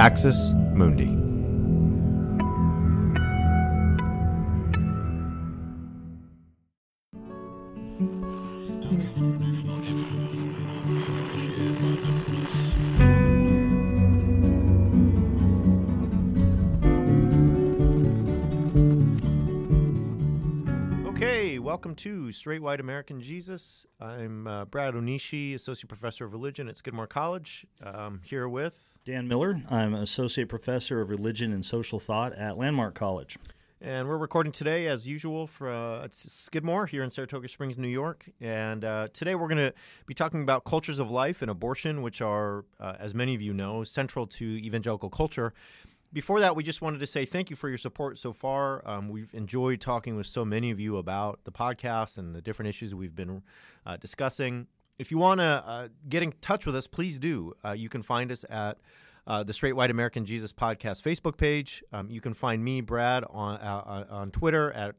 Axis Mundi. Welcome to Straight White American Jesus. I'm Brad Onishi, Associate Professor of Religion at Skidmore College. I'm here with... Dan Miller. I'm Associate Professor of Religion and Social Thought at Landmark College. And we're recording today, as usual, for Skidmore here in Saratoga Springs, New York. And today we're going to be talking about cultures of life and abortion, which are, as many of you know, central to evangelical culture. Before that, we just wanted to say thank you for your support so far. We've enjoyed talking with so many of you about the podcast and the different issues we've been discussing. If you want to get in touch with us, please do. You can find us at the Straight White American Jesus Podcast Facebook page. You can find me, Brad, on Twitter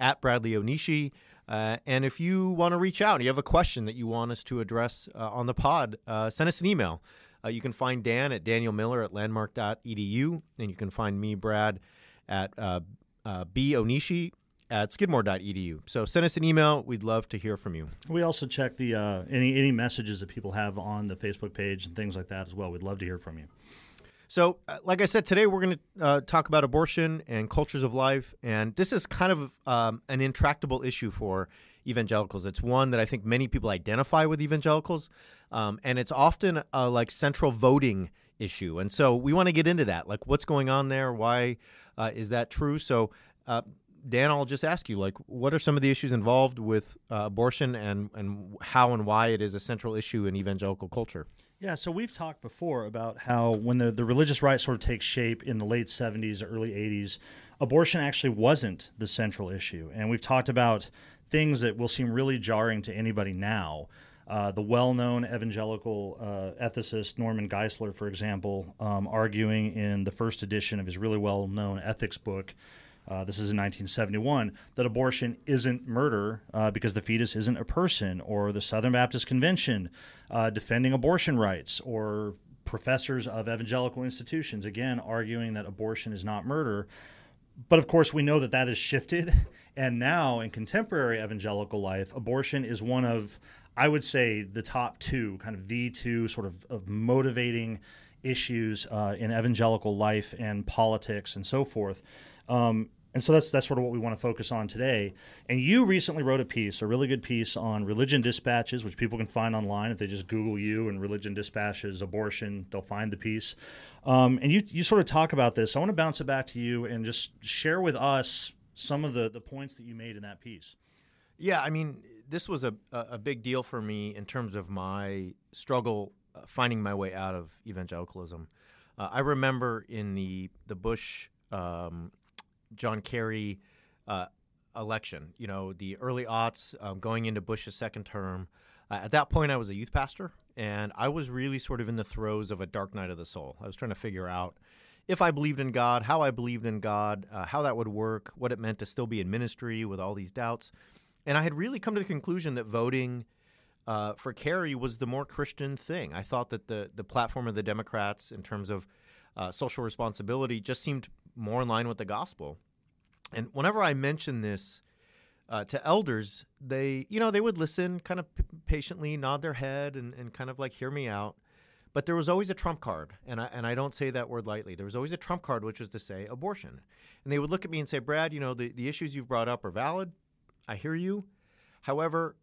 at Bradley Onishi. And if you want to reach out, you have a question that you want us to address on the pod, send us an email. You can find Dan at Daniel Miller at Landmark.edu, and you can find me, Brad, at bonishi at Skidmore.edu. So send us an email. We'd love to hear from you. We also check the any messages that people have on the Facebook page and things like that as well. We'd love to hear from you. So, like I said, today we're going to talk about abortion and cultures of life, and this is kind of an intractable issue for evangelicals. It's one that I think many people identify with evangelicals, and it's often a central voting issue. And so we want to get into that, what's going on there, why is that true? So Dan, I'll just ask you, what are some of the issues involved with abortion and how and why it is a central issue in evangelical culture? Yeah, so we've talked before about how when the religious right sort of takes shape in the late 70s, early 80s, abortion actually wasn't the central issue. And we've talked about things that will seem really jarring to anybody now. The well-known evangelical ethicist Norman Geisler, for example, arguing in the first edition of his really well-known ethics book, this is in 1971, that abortion isn't murder because the fetus isn't a person, or the Southern Baptist Convention defending abortion rights, or professors of evangelical institutions, again, arguing that abortion is not murder. But, of course, we know that that has shifted, and now in contemporary evangelical life, abortion is one of, I would say, the top two, kind of the two sort of motivating issues in evangelical life and politics and so forth. And so that's sort of what we want to focus on today. And you recently wrote a piece, a really good piece on Religion Dispatches, which people can find online. If they just Google you and Religion Dispatches, abortion, they'll find the piece. And you sort of talk about this. I want to bounce it back to you and just share with us some of the points that you made in that piece. Yeah, I mean, this was a big deal for me in terms of my struggle finding my way out of evangelicalism. I remember in the Bush John Kerry election, the early aughts going into Bush's second term. At that point, I was a youth pastor, and I was really sort of in the throes of a dark night of the soul. I was trying to figure out if I believed in God, how I believed in God, how that would work, what it meant to still be in ministry with all these doubts. And I had really come to the conclusion that voting for Kerry was the more Christian thing. I thought that the platform of the Democrats in terms of social responsibility just seemed more in line with the gospel. And whenever I mention this to elders, they would listen kind of patiently, nod their head and kind of hear me out. But there was always a trump card, and I don't say that word lightly. There was always a trump card, which was to say abortion. And they would look at me and say, Brad, the issues you've brought up are valid. I hear you. However,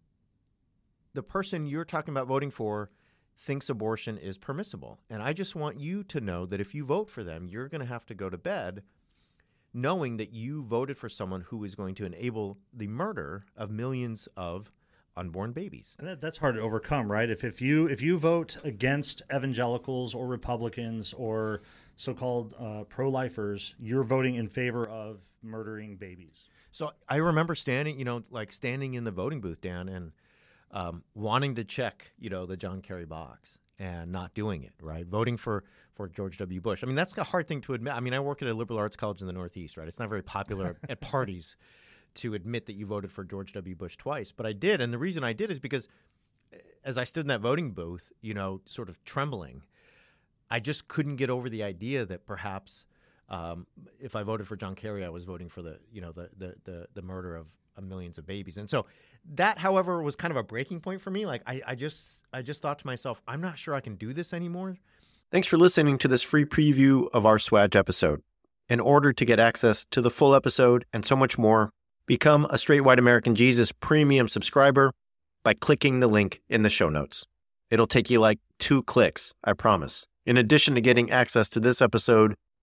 the person you're talking about voting for thinks abortion is permissible. And I just want you to know that if you vote for them, you're going to have to go to bed knowing that you voted for someone who is going to enable the murder of millions of unborn babies. And that's hard to overcome, right? If you vote against evangelicals or Republicans or so-called pro-lifers, you're voting in favor of murdering babies. So I remember standing, standing in the voting booth, Dan, and wanting to check, the John Kerry box and not doing it, right? Voting for George W. Bush. I mean, that's a hard thing to admit. I mean, I work at a liberal arts college in the Northeast, right? It's not very popular at parties to admit that you voted for George W. Bush twice, but I did. And the reason I did is because as I stood in that voting booth, sort of trembling, I just couldn't get over the idea that perhaps if I voted for John Kerry, I was voting for the murder of millions of babies. And so that, however, was kind of a breaking point for me. Like I just thought to myself, I'm not sure I can do this anymore. Thanks for listening to this free preview of our Swag episode. In order to get access to the full episode and so much more, become a Straight White American Jesus premium subscriber by clicking the link in the show notes. It'll take you like 2 clicks, I promise. In addition to getting access to this episode,